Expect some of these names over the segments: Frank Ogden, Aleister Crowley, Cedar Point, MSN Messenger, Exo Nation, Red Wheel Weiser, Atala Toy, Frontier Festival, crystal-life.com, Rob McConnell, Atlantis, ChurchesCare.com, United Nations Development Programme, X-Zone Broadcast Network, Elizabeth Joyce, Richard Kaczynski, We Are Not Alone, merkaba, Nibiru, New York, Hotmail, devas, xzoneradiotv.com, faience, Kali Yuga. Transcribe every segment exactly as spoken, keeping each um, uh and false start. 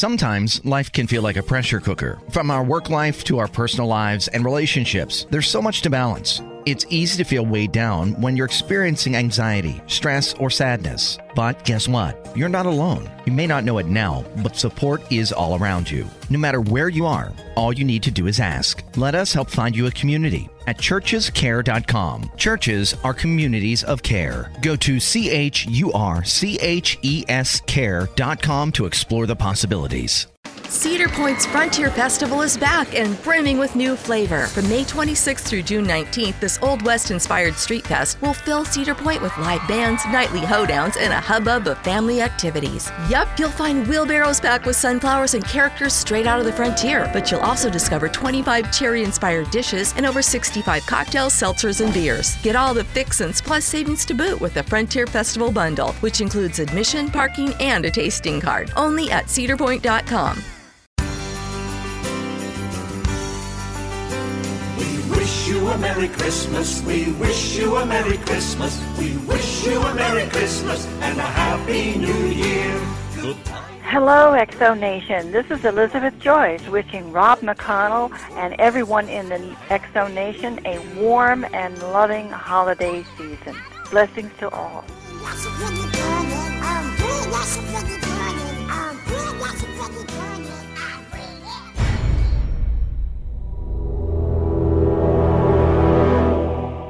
Sometimes life can feel like a pressure cooker. From our work life to our personal lives and relationships, there's so much to balance. It's easy to feel weighed down when you're experiencing anxiety, stress, or sadness. But guess what? You're not alone. You may not know it now, but support is all around you. No matter where you are, all you need to do is ask. Let us help find you a community at churches care dot com. Churches are communities of care. Go to C H U R C H E S care dot com to explore the possibilities. Cedar Point's Frontier Festival is back and brimming with new flavor. From May twenty-sixth through June nineteenth, this Old West-inspired street fest will fill Cedar Point with live bands, nightly hoedowns, and a hubbub of family activities. Yup, you'll find wheelbarrows packed with sunflowers and characters straight out of the frontier, but you'll also discover twenty-five cherry-inspired dishes and over sixty-five cocktails, seltzers, and beers. Get all the fixins plus savings to boot with the Frontier Festival Bundle, which includes admission, parking, and a tasting card. Only at cedar point dot com. We wish you a Merry Christmas, we wish you a Merry Christmas, we wish you a Merry Christmas and a Happy New Year. Goodbye. Hello, Exo Nation. This is Elizabeth Joyce wishing Rob McConnell and everyone in the Exo Nation a warm and loving holiday season. Blessings to all.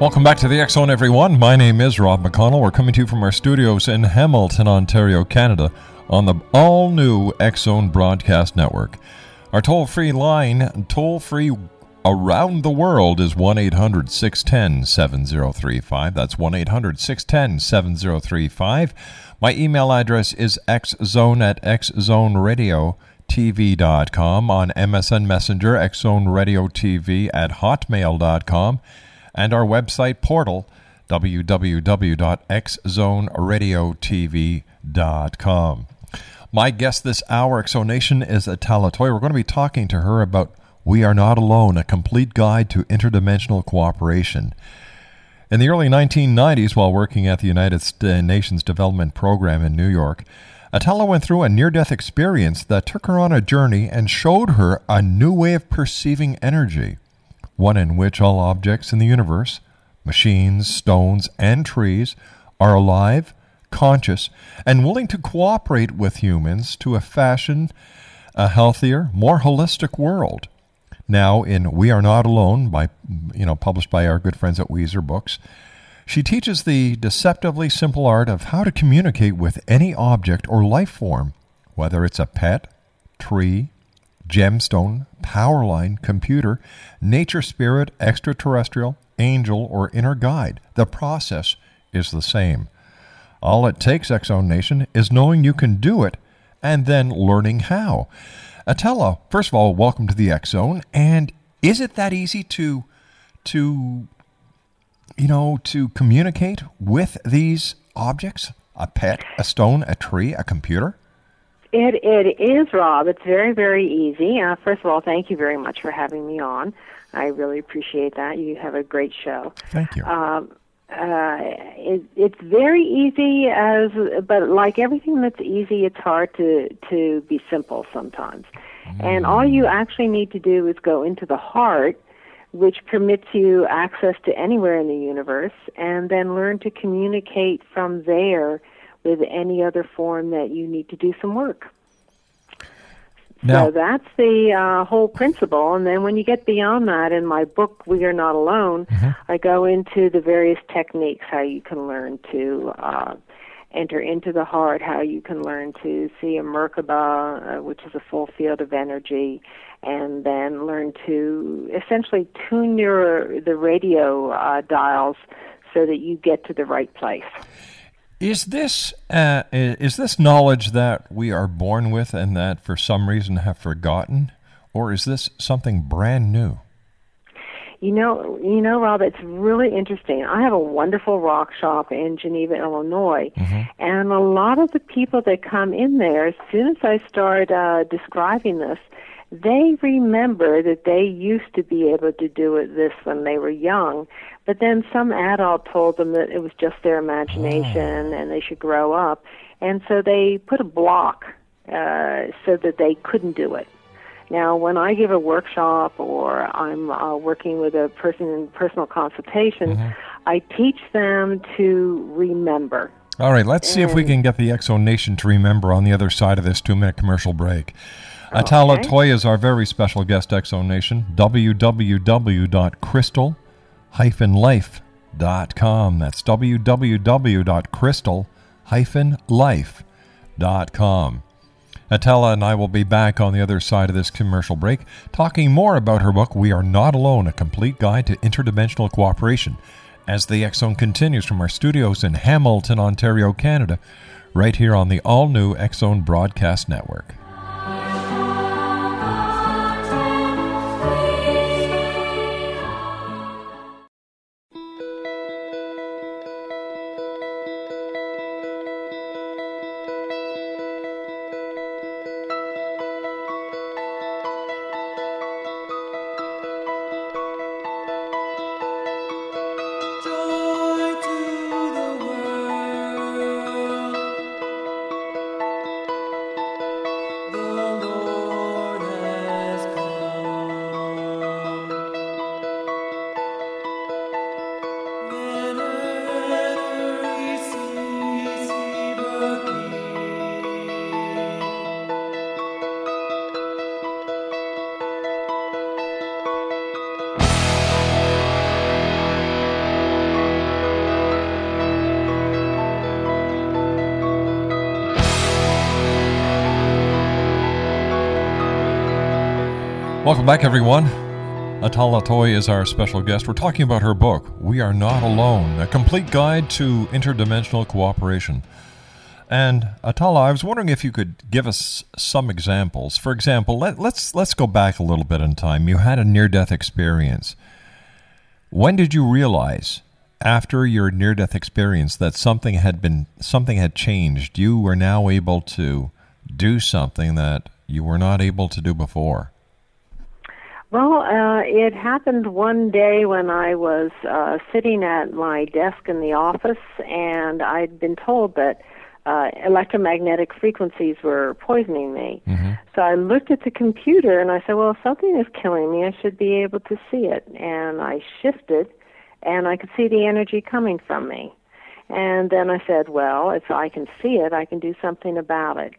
Welcome back to the X-Zone, everyone. My name is Rob McConnell. We're coming to you from our studios in Hamilton, Ontario, Canada, on the all-new X-Zone Broadcast Network. Our toll-free line, toll-free around the world, is one eight hundred six one zero seven zero three five. That's one eight hundred six one zero seven zero three five. My email address is x zone at x zone radio t v dot com. On M S N Messenger, xzoneradiotv at hotmail dot com. And our website portal, w w w dot x zone radio t v dot com. My guest this hour, Exo Nation, is Atala Toy. We're going to be talking to her about We Are Not Alone, a complete guide to interdimensional cooperation. In the early nineteen nineties, while working at the United Nations Development Programme in New York, Atala went through a near-death experience that took her on a journey and showed her a new way of perceiving energy, one in which all objects in the universe, machines, stones, and trees, are alive, conscious, and willing to cooperate with humans to fashion a healthier, more holistic world. Now, in We Are Not Alone, by you know, published by our good friends at Weiser Books, she teaches the deceptively simple art of how to communicate with any object or life form, whether it's a pet, tree, gemstone, power line, computer, nature spirit, extraterrestrial, angel, or inner guide. The process is the same. All it takes, Exo Nation, is knowing you can do it and then learning how. Atala, first of all, welcome to the Exo. And Is it that easy to, to, you know, to communicate with these objects? A pet, a stone, a tree, a computer? It It is, Rob. It's very, very easy. Uh, first of all, thank you very much for having me on. I really appreciate that. You have a great show. Thank you. Um, uh, it, it's very easy, as but like everything that's easy, it's hard to, to be simple sometimes. Mm. And all you actually need to do is go into the heart, which permits you access to anywhere in the universe, and then learn to communicate from there with any other form that you need to do some work. Now, so that's the uh, whole principle. And then when you get beyond that, in my book, We Are Not Alone, mm-hmm. I go into the various techniques, how you can learn to uh, enter into the heart, how you can learn to see a merkaba, uh, which is a full field of energy, and then learn to essentially tune your the radio uh, dials so that you get to the right place. Is this uh, is this knowledge that we are born with and that for some reason have forgotten, or is this something brand new? You know, you know, Rob, it's really interesting. I have a wonderful rock shop in Geneva, Illinois, mm-hmm. and a lot of the people that come in there, as soon as I start uh, describing this, they remember that they used to be able to do it this when they were young, but then some adult told them that it was just their imagination and they should grow up, and so they put a block uh, so that they couldn't do it. Now, when I give a workshop or I'm uh, working with a person in personal consultation, mm-hmm. I teach them to remember. All right, let's and, see if we can get the Exo Nation to remember on the other side of this two-minute commercial break. Atala okay. Toy is our very special guest, Exo Nation. w w w dot crystal dash life dot com. That's w w w dot crystal dash life dot com. Atala and I will be back on the other side of this commercial break talking more about her book, We Are Not Alone, A Complete Guide to Interdimensional Cooperation, as the Exxon continues from our studios in Hamilton, Ontario, Canada, right here on the all-new Exxon Broadcast Network. Welcome back, everyone. Atala Toy is our special guest. We're talking about her book, We Are Not Alone, A Complete Guide to Interdimensional Cooperation. And Atala, I was wondering if you could give us some examples. For example, let, let's let's go back a little bit in time. You had a near-death experience. When did you realize, after your near-death experience, that something had been something had changed? You were now able to do something that you were not able to do before. Well, uh, it happened one day when I was uh, sitting at my desk in the office, and I'd been told that uh, electromagnetic frequencies were poisoning me. Mm-hmm. So I looked at the computer, and I said, well, if something is killing me, I should be able to see it. And I shifted, and I could see the energy coming from me. And then I said, well, if I can see it, I can do something about it.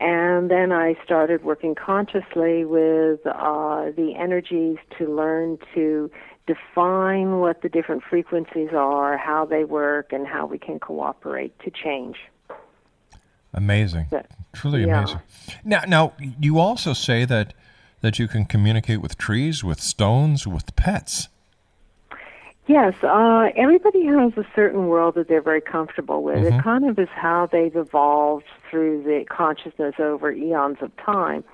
And then I started working consciously with uh, the energies to learn to define what the different frequencies are, how they work, and how we can cooperate to change. Amazing. So, Truly yeah. amazing. Now, now, you also say that, that you can communicate with trees, with stones, with pets. Yes, uh, everybody has a certain world that they're very comfortable with. Mm-hmm. It kind of is how they've evolved through the consciousness over eons of time.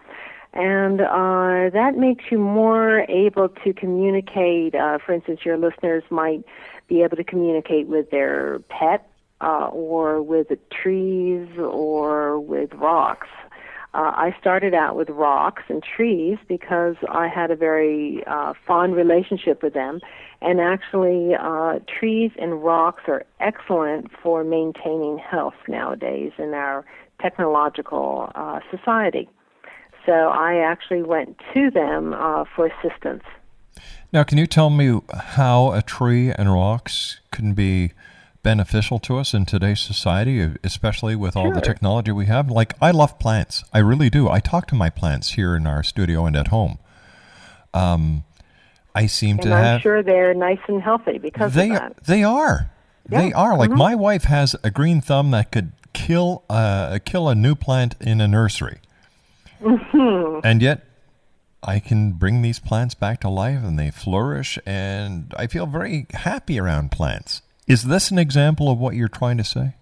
And uh, that makes you more able to communicate. Uh, for instance, your listeners might be able to communicate with their pet uh, or with trees or with rocks. Uh, I started out with rocks and trees because I had a very uh, fond relationship with them. And actually, uh, trees and rocks are excellent for maintaining health nowadays in our technological uh, society. So I actually went to them uh, for assistance. Now, can you tell me how a tree and rocks can be beneficial to us in today's society, especially with all sure. the technology we have? Like, I love plants. I really do. I talk to my plants here in our studio and at home. Um, I seem and to I'm have... I'm sure they're nice and healthy because they, of that. They are. Yeah. They are. Like, mm-hmm. my wife has a green thumb that could kill uh, kill a new plant in a nursery. Mm-hmm. And yet, I can bring these plants back to life and they flourish, and I feel very happy around plants. Is this an example of what you're trying to say?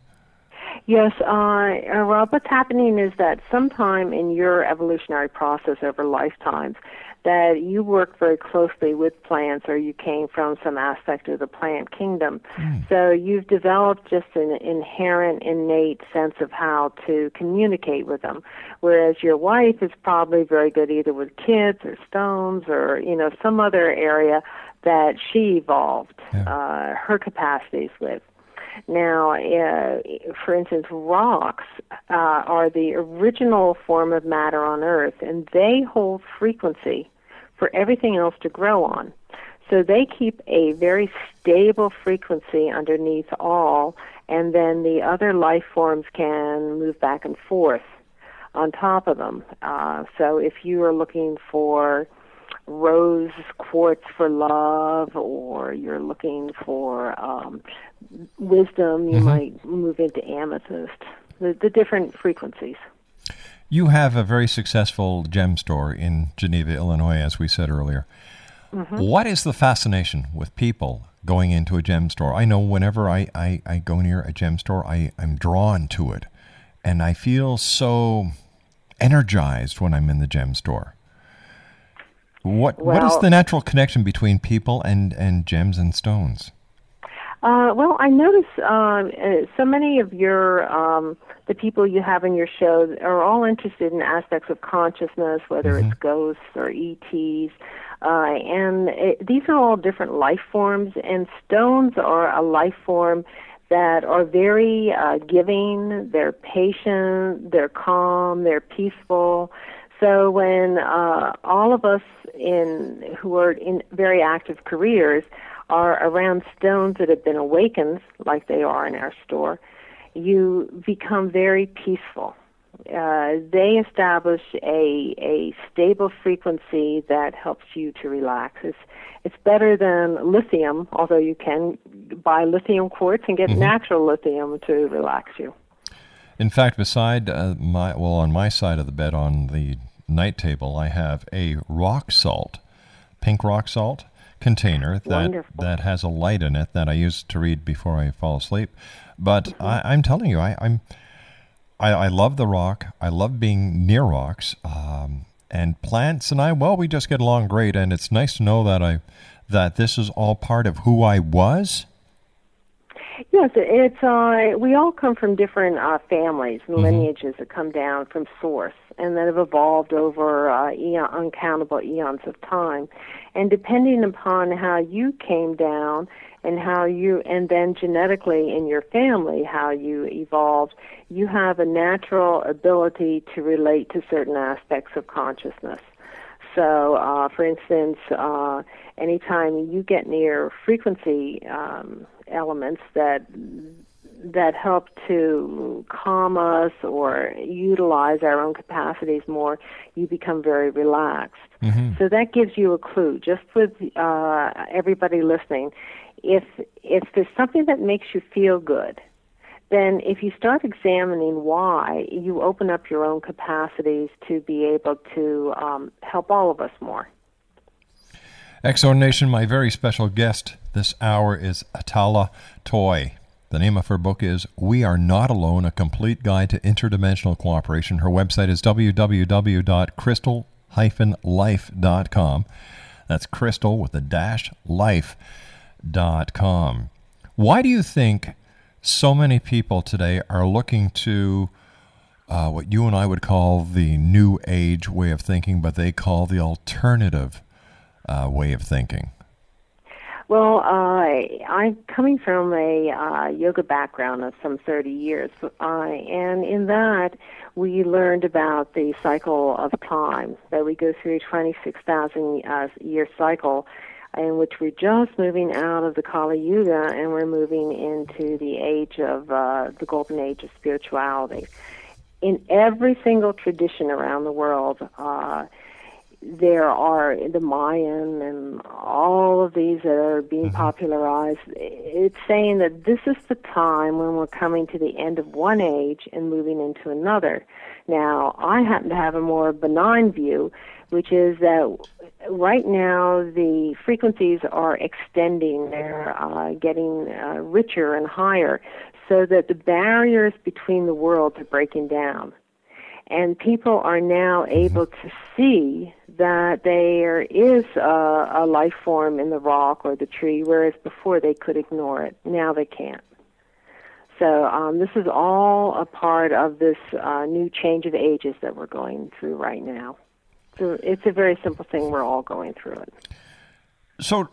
Yes, uh, Rob, what's happening is that sometime in your evolutionary process over lifetimes that you work very closely with plants or you came from some aspect of the plant kingdom. Mm. So you've developed just an inherent, innate sense of how to communicate with them, whereas your wife is probably very good either with kids or stones or, you know, some other area that she evolved yeah. uh, her capacities with. Now, uh, for instance, rocks uh, are the original form of matter on Earth, and they hold frequency for everything else to grow on. So they keep a very stable frequency underneath all, and then the other life forms can move back and forth on top of them. Uh, so if you are looking for rose quartz for love, or you're looking for um, wisdom, you mm-hmm. might move into amethyst, the, the different frequencies. You have a very successful gem store in Geneva, Illinois, as we said earlier. Mm-hmm. What is the fascination with people going into a gem store? I know whenever I, I, I go near a gem store, I, I'm drawn to it, and I feel so energized when I'm in the gem store. What well, What is the natural connection between people and, and gems and stones? Uh, well, I notice um, so many of your um, the people you have in your show are all interested in aspects of consciousness, whether mm-hmm. it's ghosts or E Ts. Uh, and it, these are all different life forms, and stones are a life form that are very uh, giving, they're patient, they're calm, they're peaceful. So when uh, all of us in who are in very active careers are around stones that have been awakened, like they are in our store, you become very peaceful. Uh, they establish a a stable frequency that helps you to relax. It's, it's better than lithium, although you can buy lithium quartz and get mm-hmm. natural lithium to relax you. In fact, beside uh, my, well, on my side of the bed on the night table, I have a rock salt, pink rock salt container that Wonderful. that has a light in it that I use to read before I fall asleep. But mm-hmm. I, I'm telling you, I, I'm, I, I love the rock. I love being near rocks um, and plants, and I well, we just get along great. And it's nice to know that I that this is all part of who I was. Yes, it's uh, we all come from different uh, families and mm-hmm. lineages that come down from source and that have evolved over uh, eon, uncountable eons of time. And depending upon how you came down and how you, and then genetically in your family, how you evolved, you have a natural ability to relate to certain aspects of consciousness. So, uh, for instance, uh, anytime you get near frequency um, elements that that help to calm us or utilize our own capacities more, you become very relaxed. Mm-hmm. So that gives you a clue. Just with uh, everybody listening, if if there's something that makes you feel good, then if you start examining why, you open up your own capacities to be able to um, help all of us more. Exo Nation, my very special guest this hour is Atala Toy. The name of her book is We Are Not Alone, A Complete Guide to Interdimensional Cooperation. Her website is w w w dot crystal dash life dot com. crystal dash life dot com. That's crystal with a dash life dot com. Why do you think so many people today are looking to uh, what you and I would call the new age way of thinking, but they call the alternative uh, way of thinking? Well, uh, I'm coming from a uh, yoga background of some thirty years, uh, and in that we learned about the cycle of time, that we go through a twenty-six thousand year uh, cycle in which we're just moving out of the Kali Yuga and we're moving into the age of uh, the golden age of spirituality. In every single tradition around the world, uh, there are the Mayan and all of these that are being mm-hmm. popularized. It's saying that this is the time when we're coming to the end of one age and moving into another. Now, I happen to have a more benign view, which is that right now the frequencies are extending. They're uh, getting uh, richer and higher, so that the barriers between the worlds are breaking down. And people are now able to see that there is a, a life form in the rock or the tree, whereas before they could ignore it. Now they can't. So um, this is all a part of this uh, new change of ages that we're going through right now. So it's a very simple thing. We're all going through it. So,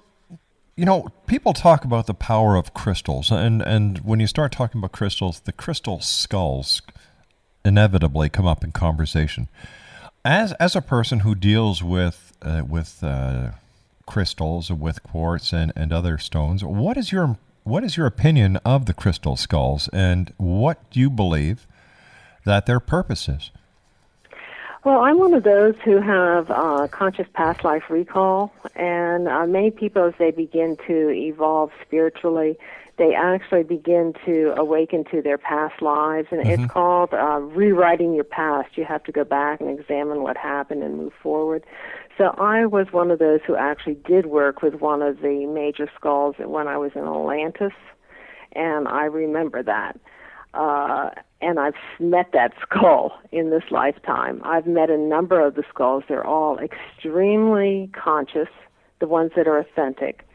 you know, people talk about the power of crystals. And, and when you start talking about crystals, the crystal skulls inevitably come up in conversation. As as a person who deals with uh, with uh, crystals, with quartz and, and other stones, what is your what is your opinion of the crystal skulls, and what do you believe that their purpose is? Well, I'm one of those who have uh, conscious past life recall, and uh, many people, as they begin to evolve spiritually, they actually begin to awaken to their past lives, and mm-hmm. it's called uh, rewriting your past. You have to go back and examine what happened and move forward. So I was one of those who actually did work with one of the major skulls when I was in Atlantis, and I remember that. Uh, and I've met that skull in this lifetime. I've met a number of the skulls. They're all extremely conscious, the ones that are authentic.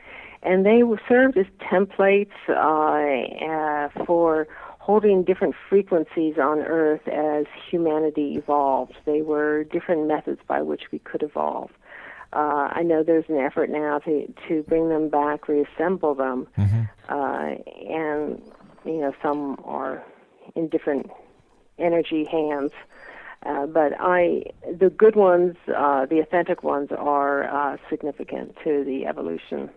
And they served as templates uh, uh, for holding different frequencies on Earth as humanity evolved. They were different methods by which we could evolve. Uh, I know there's an effort now to, to bring them back, reassemble them, mm-hmm. uh, and you know some are in different energy hands. Uh, but I, the good ones, uh, the authentic ones, are uh, significant to the evolution.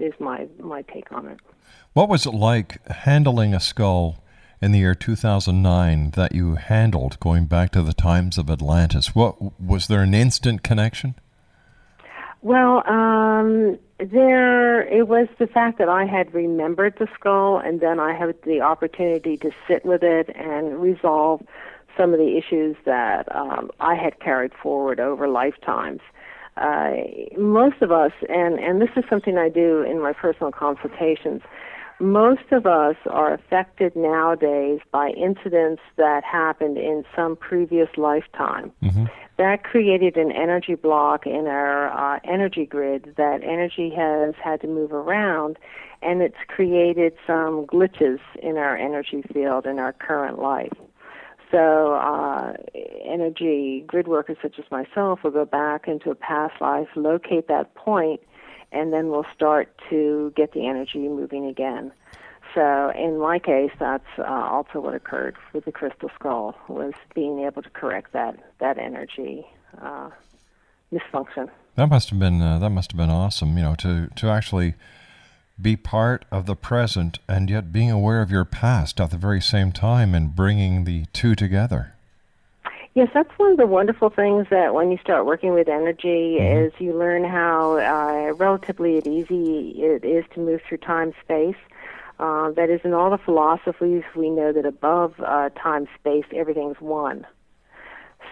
Is my, my take on it. What was it like handling a skull in the year two thousand nine that you handled going back to the times of Atlantis? What was there an instant connection? Well, um, there it was the fact that I had remembered the skull, and then I had the opportunity to sit with it and resolve some of the issues that um, I had carried forward over lifetimes. Uh, most of us, and, and this is something I do in my personal consultations, most of us are affected nowadays by incidents that happened in some previous lifetime. Mm-hmm. That created an energy block in our uh, energy grid. That energy has had to move around, and it's created some glitches in our energy field in our current life. So uh, energy grid workers such as myself will go back into a past life, locate that point, and then we'll start to get the energy moving again. So in my case, that's uh, also what occurred with the crystal skull, was being able to correct that that energy uh, misfunction. That must have been uh, that must have been awesome, you know, to to actually be part of the present and yet being aware of your past at the very same time and bringing the two together. Yes, that's one of the wonderful things that when you start working with energy mm-hmm. is you learn how uh, relatively easy it is to move through time-space. Uh, that is, in all the philosophies, we know that above uh, time-space, everything's one.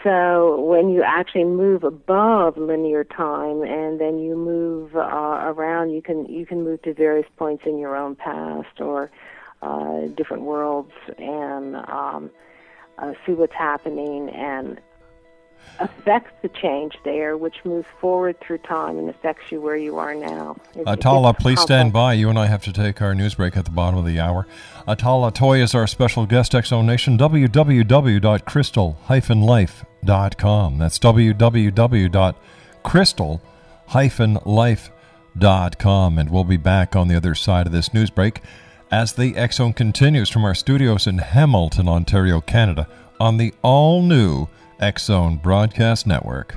So when you actually move above linear time and then you move uh, around, you can you can move to various points in your own past or uh, different worlds and um, uh, see what's happening. And affects the change there, which moves forward through time and affects you where you are now. It, Atala, it please complex. Stand by. You and I have to take our news break at the bottom of the hour. Atala Toy is our special guest, Exo Nation. w w w dot crystal dash life dot com. That's w w w dot crystal dash life dot com. And we'll be back on the other side of this news break as the Exo continues from our studios in Hamilton, Ontario, Canada, on the all-new X-Zone Broadcast Network.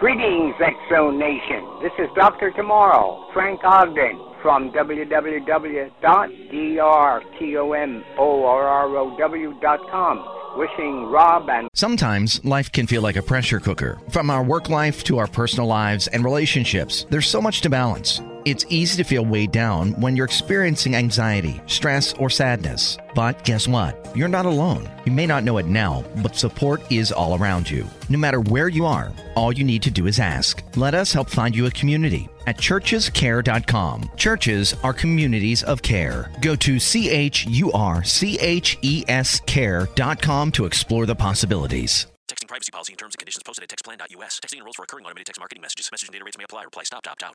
Greetings, Exo Nation. This is Doctor Tomorrow, Frank Ogden, from w w w dot d r tomorrow dot com. Wishing Rob and... Sometimes life can feel like a pressure cooker. From our work life to our personal lives and relationships, there's so much to balance. It's easy to feel weighed down when you're experiencing anxiety, stress, or sadness. But guess what? You're not alone. You may not know it now, but support is all around you. No matter where you are, all you need to do is ask. Let us help find you a community at churches care dot com. Churches are communities of care. Go to C H U R C H E S care dot com to explore the possibilities. Texting privacy policy and terms and conditions posted at text plan dot u s. Texting enrolls for recurring automated text marketing messages. Message and data rates may apply. Reply stop to opt out.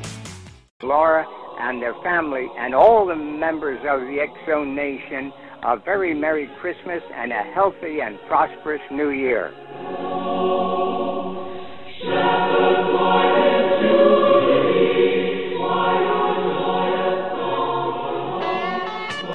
Laura and their family and all the members of the Exo Nation, a very Merry Christmas and a healthy and prosperous New Year.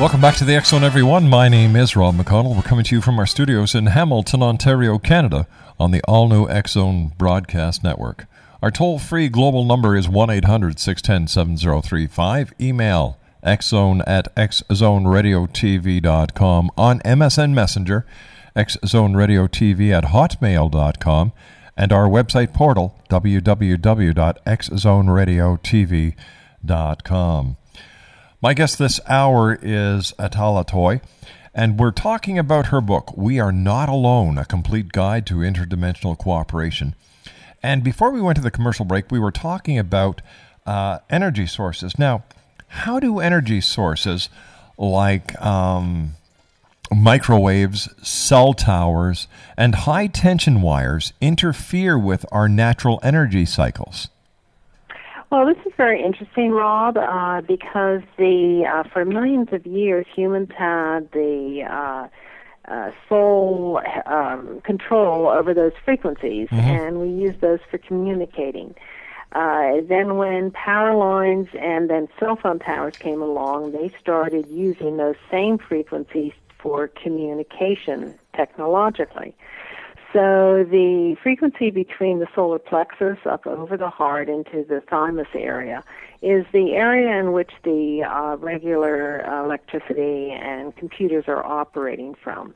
Welcome back to the X-Zone, everyone. My name is Rob McConnell. We're coming to you from our studios in Hamilton, Ontario, Canada, on the all-new X-Zone Broadcast Network. Our toll-free global number is one eight hundred six one zero seven zero three five. Email xzone at x zone radio t v dot com on M S N Messenger, X Zone Radio T V at hotmail dot com, and our website portal, w w w dot x zone radio t v dot com. My guest this hour is Atala Toy, and we're talking about her book, We Are Not Alone, A Complete Guide to Interdimensional Cooperation. And before we went to the commercial break, we were talking about uh, energy sources. Now, how do energy sources like um, microwaves, cell towers, and high-tension wires interfere with our natural energy cycles? Well, this is very interesting, Rob, uh, because the uh, for millions of years, humans had the uh, uh, sole um, control over those frequencies, mm-hmm. and we used those for communicating. Uh, then when power lines and then cell phone towers came along, they started using those same frequencies for communication technologically. So the frequency between the solar plexus up over the heart into the thymus area is the area in which the uh, regular uh, electricity and computers are operating from.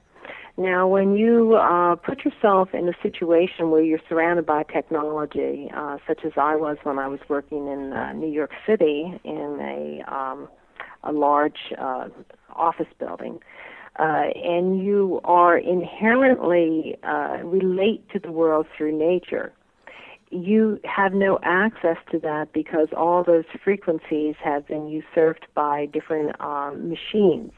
Now, when you uh, put yourself in a situation where you're surrounded by technology, uh, such as I was when I was working in uh, New York City in a, um, a large uh, office building, Uh, and you are inherently uh, relate to the world through nature. You have no access to that because all those frequencies have been usurped by different um, machines.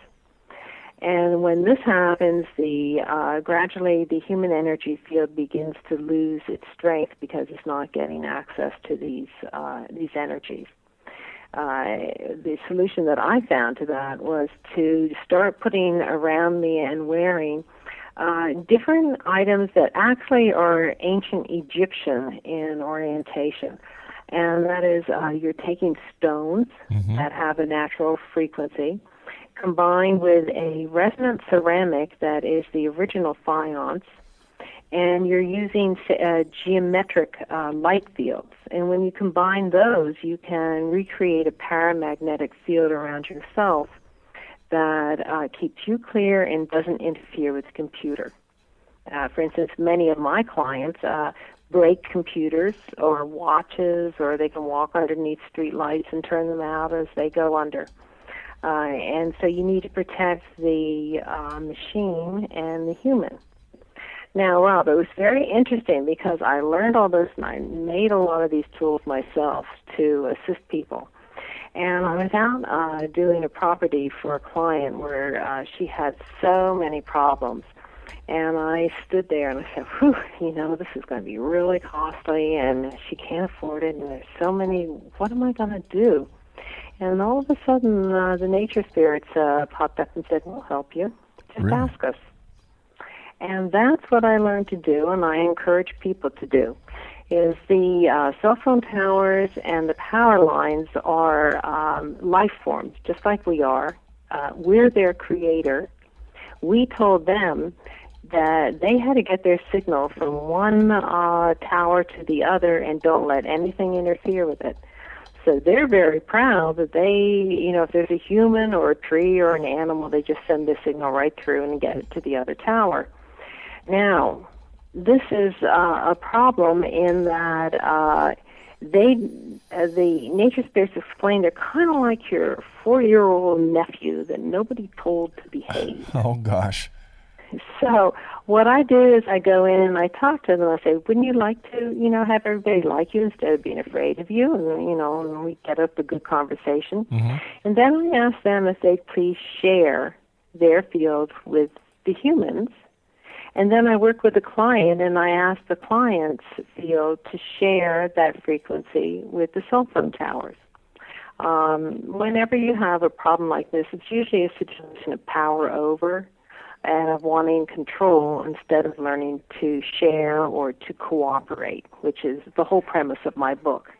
And when this happens, the uh, gradually the human energy field begins to lose its strength because it's not getting access to these uh, these energies. Uh, the solution that I found to that was to start putting around me and wearing uh, different items that actually are ancient Egyptian in orientation. And that is uh, you're taking stones mm-hmm. that have a natural frequency combined with a resonant ceramic that is the original faience, and you're using uh, geometric uh, light fields. And when you combine those, you can recreate a paramagnetic field around yourself that uh, keeps you clear and doesn't interfere with the computer. Uh, for instance, many of my clients uh, break computers or watches, or they can walk underneath streetlights and turn them out as they go under. Uh, and so you need to protect the uh, machine and the human. Now, Rob, it was very interesting because I learned all this and I made a lot of these tools myself to assist people. And I was out uh, doing a property for a client where uh, she had so many problems. And I stood there and I said, whew, you know, this is going to be really costly and she can't afford it and there's so many, what am I going to do? And all of a sudden, uh, the nature spirits uh, popped up and said, we'll help you. Just really? Ask us. And that's what I learned to do, and I encourage people to do, is the uh, cell phone towers and the power lines are um, life forms, just like we are. Uh, we're their creator. We told them that they had to get their signal from one uh, tower to the other and don't let anything interfere with it. So they're very proud that they, you know, if there's a human or a tree or an animal, they just send the signal right through and get it to the other tower. Now, this is uh, a problem in that uh, they, uh, the nature spirits explain they're kind of like your four-year-old nephew that nobody told to behave. Oh, gosh. So what I do is I go in and I talk to them. I say, wouldn't you like to, you know, have everybody like you instead of being afraid of you? And, you know, and we get up a good conversation. Mm-hmm. And then I ask them if they'd please share their field with the humans. And then I work with the client, and I ask the client's field to share that frequency with the cell phone towers. Um, whenever you have a problem like this, it's usually a situation of power over and of wanting control instead of learning to share or to cooperate, which is the whole premise of my book.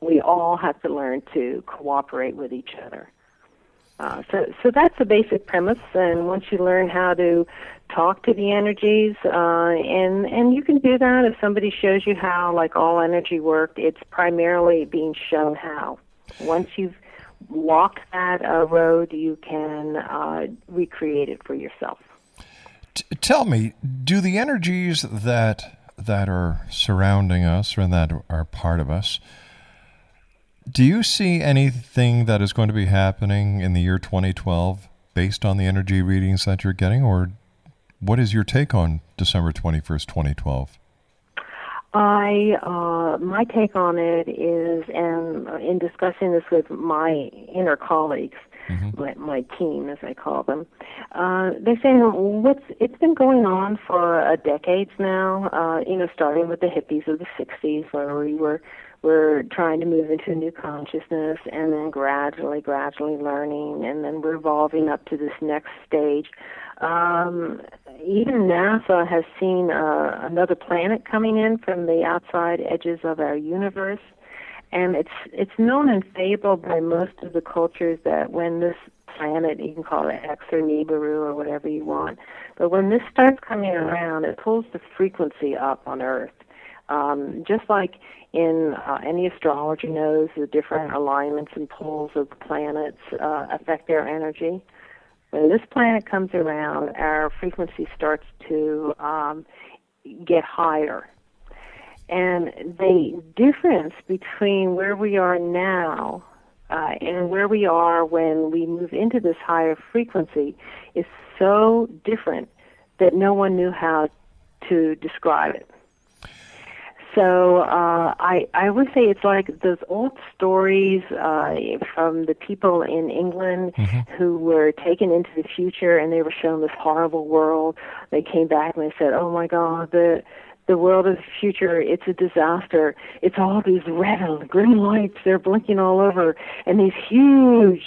We all have to learn to cooperate with each other. Uh, so, so that's the basic premise, and once you learn how to talk to the energies, uh, and and you can do that if somebody shows you how, like all energy work, it's primarily being shown how. Once you've walked that uh, road, you can uh, recreate it for yourself. T- tell me, do the energies that that are surrounding us or that are part of us, do you see anything that is going to be happening in the year twenty twelve based on the energy readings that you're getting, or what is your take on December twenty-first, twenty twelve? I uh, my take on it is, and in discussing this with my inner colleagues, mm-hmm. my, my team as I call them, uh, they're saying what's it's been going on for uh, decades now. Uh, you know, starting with the hippies of the sixties, where we were we're trying to move into a new consciousness, and then gradually, gradually learning, and then we're evolving up to this next stage. Um, even NASA has seen uh, another planet coming in from the outside edges of our universe, and it's it's known and fabled by most of the cultures that when this planet, you can call it X or Nibiru or whatever you want, but when this starts coming around, it pulls the frequency up on Earth. Um, just like in uh, any astrologer knows, the different alignments and poles of the planets uh, affect their energy. When this planet comes around, our frequency starts to um, get higher. And the difference between where we are now uh, and where we are when we move into this higher frequency is so different that no one knew how to describe it. So uh, I I would say it's like those old stories uh, from the people in England mm-hmm. who were taken into the future and they were shown this horrible world. They came back and they said, "Oh my God, the the world of the future, it's a disaster. It's all these red and green lights. They're blinking all over, and these huge,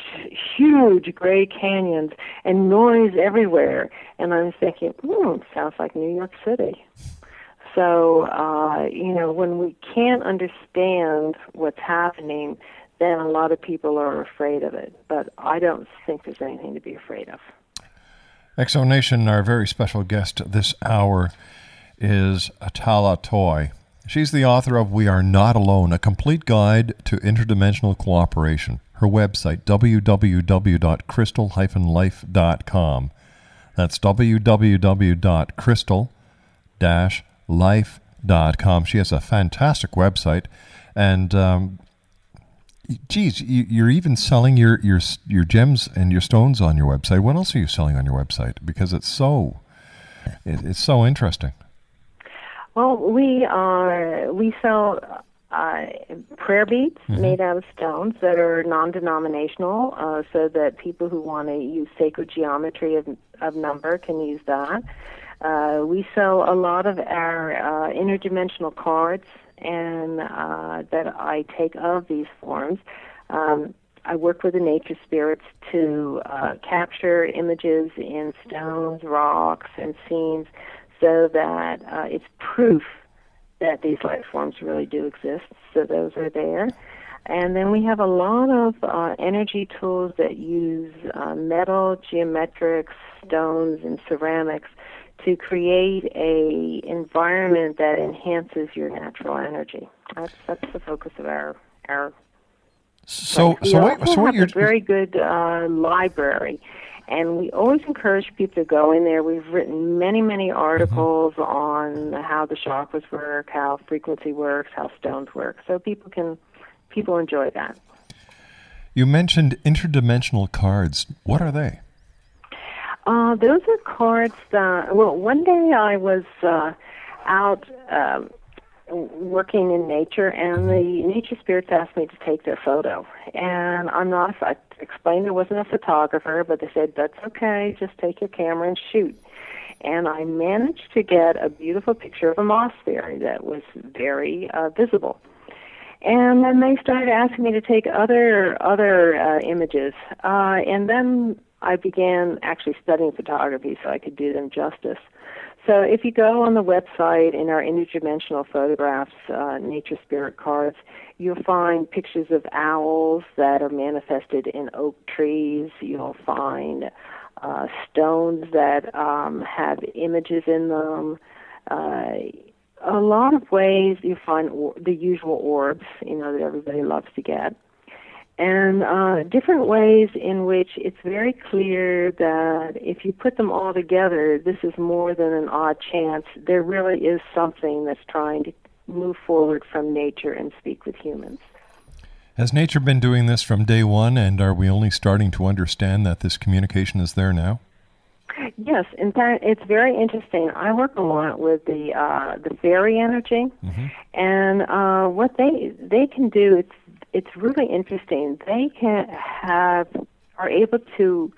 huge gray canyons and noise everywhere." And I'm thinking, hmm, sounds like New York City. So, uh, you know, when we can't understand what's happening, then a lot of people are afraid of it. But I don't think there's anything to be afraid of. Exo Nation, our very special guest this hour is Atala Toy. She's the author of We Are Not Alone, A Complete Guide to Interdimensional Cooperation. Her website, w w w dot crystal dash life dot com. That's w w w dot crystal dash life dot com. life dot com. She has a fantastic website, and um, geez, you, you're even selling your, your your gems and your stones on your website. What else are you selling on your website? Because it's so it, it's so interesting. Well, we are we sell uh, prayer beads mm-hmm. made out of stones that are non-denominational, uh, so that people who want to use sacred geometry of of number can use that. Uh, we sell a lot of our uh, interdimensional cards and uh, that I take of these forms. Um, I work with the nature spirits to uh, capture images in stones, rocks, and scenes so that uh, it's proof that these life forms really do exist, so those are there. And then we have a lot of uh, energy tools that use uh, metal, geometrics, stones, and ceramics to create a environment that enhances your natural energy. That's that's the focus of our our. So so what, so what you're a very good uh, library, and we always encourage people to go in there. We've written many many articles mm-hmm. on how the chakras work, how frequency works, how stones work, so people can people enjoy that. You mentioned interdimensional cards. What are they? Uh, those are cards that, well, one day I was uh, out um, working in nature, and the nature spirits asked me to take their photo. And I'm not, I explained I wasn't a photographer, but they said, that's okay, just take your camera and shoot. And I managed to get a beautiful picture of a moss fairy that was very uh, visible. And then they started asking me to take other, other uh, images. Uh, and then I began actually studying photography so I could do them justice. So if you go on the website in our interdimensional photographs, uh, nature spirit cards, you'll find pictures of owls that are manifested in oak trees. You'll find uh, stones that um, have images in them. Uh, a lot of ways you find or- the usual orbs, you know, that everybody loves to get. and uh, different ways in which it's very clear that if you put them all together, this is more than an odd chance. There really is something that's trying to move forward from nature and speak with humans. Has nature been doing this from day one, and are we only starting to understand that this communication is there now? Yes, in fact, it's very interesting. I work a lot with the uh, the fairy energy, mm-hmm. and uh, what they they can do, it's it's really interesting. They can have are able to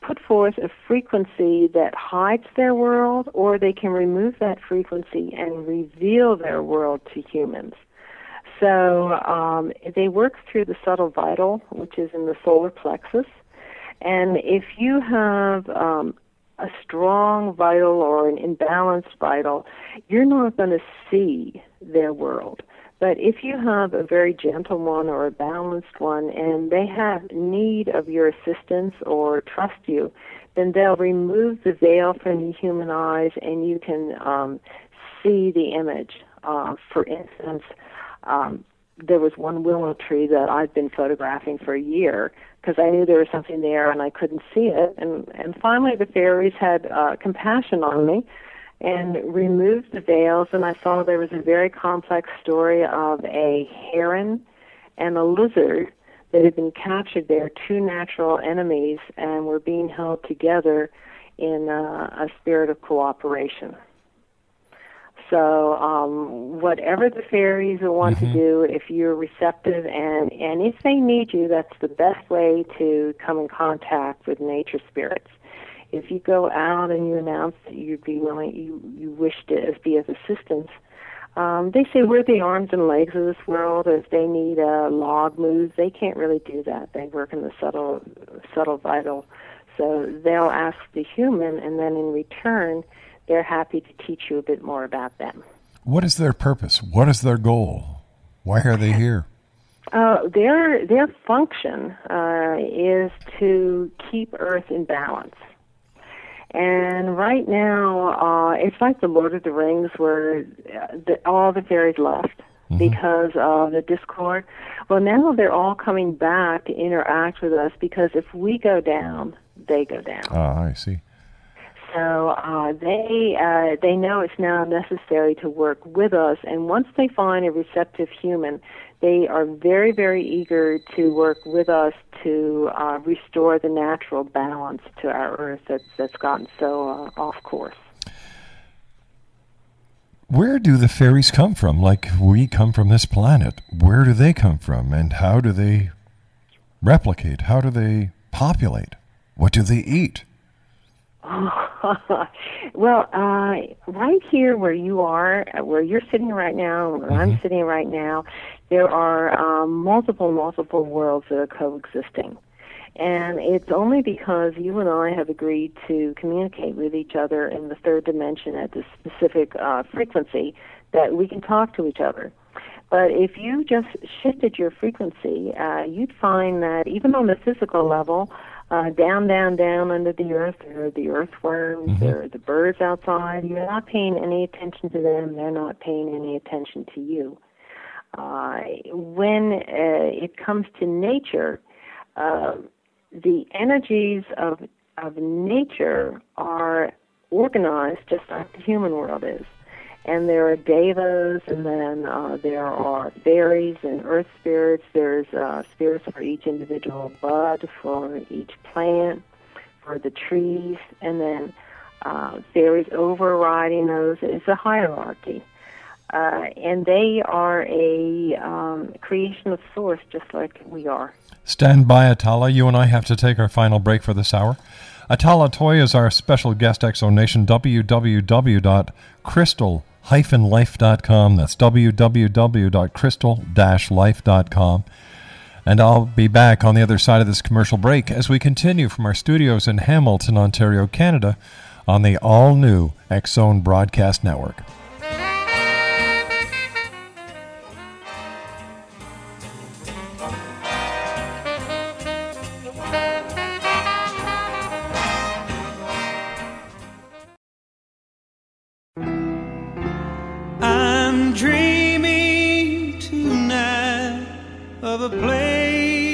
put forth a frequency that hides their world, or they can remove that frequency and reveal their world to humans. So um, they work through the subtle vital, which is in the solar plexus. And if you have um, a strong vital or an imbalanced vital, you're not going to see their world. But if you have a very gentle one or a balanced one and they have need of your assistance or trust you, then they'll remove the veil from the human eyes and you can um, see the image. Uh, for instance, um, there was one willow tree that I've been photographing for a year because I knew there was something there and I couldn't see it. And, and finally the fairies had uh, compassion on me and removed the veils, and I saw there was a very complex story of a heron and a lizard that had been captured there, two natural enemies, and were being held together in uh, a spirit of cooperation. So um, whatever the fairies want mm-hmm. to do, if you're receptive and, and if they need you, that's the best way to come in contact with nature spirits. If you go out and you announce that you'd be willing, you, you wish to be of assistance, um, they say we're the arms and legs of this world. If they need a log move, they can't really do that. They work in the subtle, subtle vital. So they'll ask the human, and then in return, they're happy to teach you a bit more about them. What is their purpose? What is their goal? Why are they here? Uh, their their function uh, is to keep Earth in balance. And right now, uh, it's like the Lord of the Rings, where the, all the fairies left mm-hmm. because of the discord. Well, now they're all coming back to interact with us because if we go down, they go down. Ah, I see. So uh, they uh, they know it's now necessary to work with us, and once they find a receptive human, they are very, very eager to work with us to uh, restore the natural balance to our Earth that's, that's gotten so uh, off course. Where do the fairies come from? Like, we come from this planet. Where do they come from, and how do they replicate? How do they populate? What do they eat? Well, uh, right here where you are, where you're sitting right now, where mm-hmm. I'm sitting right now, there are um, multiple, multiple worlds that are coexisting. And it's only because you and I have agreed to communicate with each other in the third dimension at this specific uh, frequency that we can talk to each other. But if you just shifted your frequency, uh, you'd find that even on the physical level, Uh, down, down, down under the earth, there are the earthworms, mm-hmm. there are the birds outside. You're not paying any attention to them. They're not paying any attention to you. Uh, when uh, it comes to nature, uh, the energies of of nature are organized just like the human world is. And there are devas, and then uh, there are fairies and earth spirits. There's uh, spirits for each individual bud, for each plant, for the trees, and then uh, fairies overriding those. It's a hierarchy. Uh, and they are a um, creation of Source, just like we are. Stand by, Atala. You and I have to take our final break for this hour. Atala Toy is our special guest, Exo Nation. w w w dot crystal dash life dot com. That's w w w dot crystal dash life dot com. And I'll be back on the other side of this commercial break as we continue from our studios in Hamilton, Ontario, Canada, on the all-new X-Zone Broadcast Network. Dreaming tonight of a place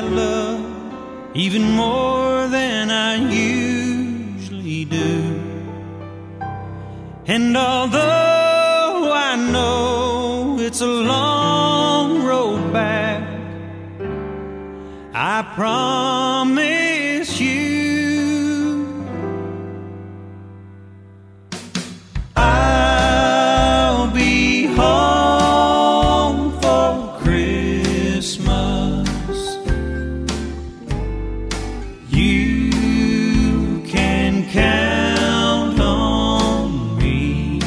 I love even more than I usually do. And although I know it's a long road back, I promise you I'll be home for Christmas. You can count on me.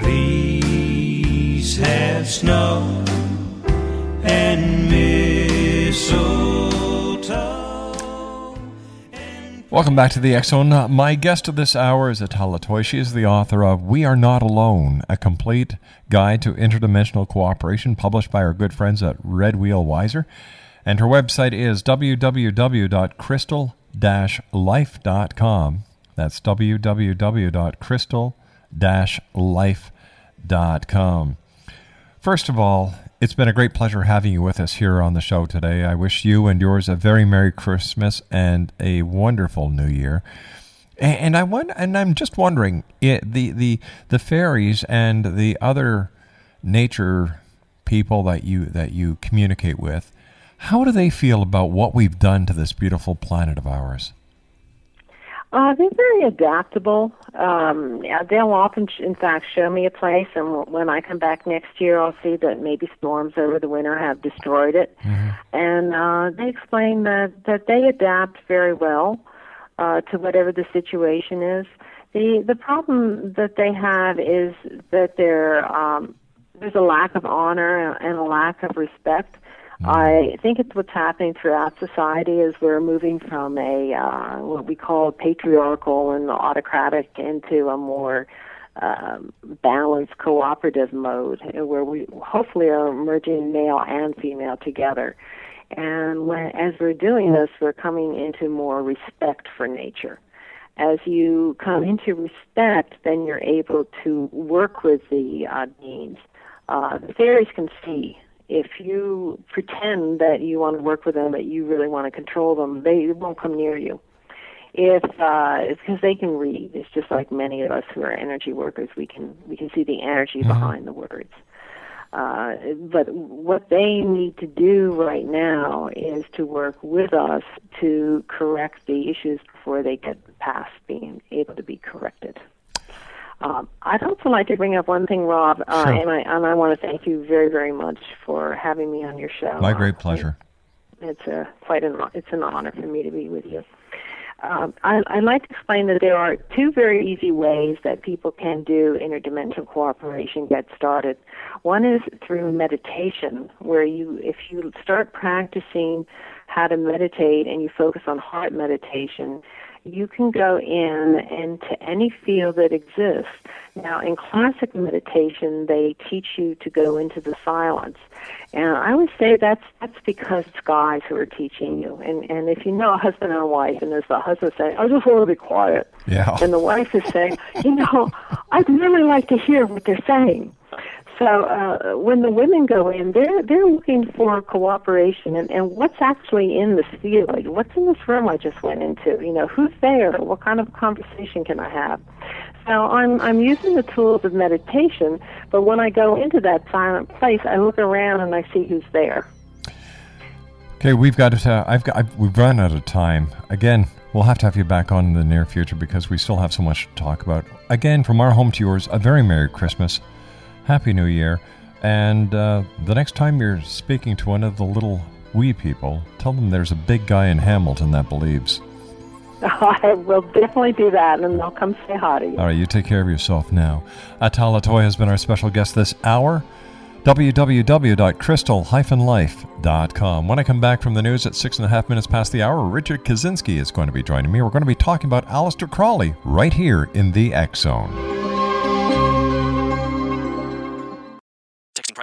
Please have snow. Welcome back to the X-Zone. My guest this hour is Atala Toy. She is the author of We Are Not Alone, a complete guide to interdimensional cooperation published by our good friends at Red Wheel Weiser. And her website is w w w dot crystal dash life dot com. That's w w w dot crystal dash life dot com. First of all, it's been a great pleasure having you with us here on the show today. I wish you and yours a very Merry Christmas and a wonderful New Year. And, and I wonder, and I'm just wondering, it, the the the fairies and the other nature people that you that you communicate with, how do they feel about what we've done to this beautiful planet of ours? Uh, they're very adaptable. Um, they'll often, in fact, show me a place, and when I come back next year, I'll see that maybe storms over the winter have destroyed it. Mm-hmm. And uh, they explain that, that they adapt very well uh, to whatever the situation is. The the problem that they have is that they're, um, there's a lack of honor and a lack of respect. I think it's what's happening throughout society is we're moving from a uh, what we call patriarchal and autocratic into a more um, balanced cooperative mode where we hopefully are merging male and female together. And when, as we're doing this, we're coming into more respect for nature. As you come into respect, then you're able to work with the uh, beings. Uh, the fairies can see. If you pretend that you want to work with them, but you really want to control them, they won't come near you. If uh, it's because they can read. It's just like many of us who are energy workers. We can we can see the energy mm-hmm. behind the words. Uh, but what they need to do right now is to work with us to correct the issues before they get past being able to be corrected. Um, I'd also like to bring up one thing, Rob, uh, sure. and I and I want to thank you very, very much for having me on your show. My great pleasure. It's a quite an it's an honor for me to be with you. Um, I, I'd like to explain that there are two very easy ways that people can do interdimensional cooperation, get started. One is through meditation, where you if you start practicing how to meditate and you focus on heart meditation, you can go in into any field that exists. Now, in classic meditation, they teach you to go into the silence. And I would say that's that's because it's guys who are teaching you. And and if you know a husband and a wife, and there's the husband saying, I just want to be quiet. Yeah. And the wife is saying, you know, I'd really like to hear what they're saying. So uh, when the women go in, they're, they're looking for cooperation and, and what's actually in this field. Like, what's in this room I just went into? You know, who's there? What kind of conversation can I have? So I'm I'm using the tools of meditation, but when I go into that silent place, I look around and I see who's there. Okay, we've got to. Uh, I've got. I've, we've run out of time again. We'll have to have you back on in the near future because we still have so much to talk about. Again, from our home to yours, a very Merry Christmas. Happy New Year, and uh, the next time you're speaking to one of the little wee people, tell them there's a big guy in Hamilton that believes. Oh, I will definitely do that, and they'll come say hi to you. All right, you take care of yourself now. Atala Toy has been our special guest this hour. w w w dot crystal dash life dot com. When I come back from the news at six and a half minutes past the hour, Richard Kaczynski is going to be joining me. We're going to be talking about Aleister Crowley right here in the X Zone. Privacy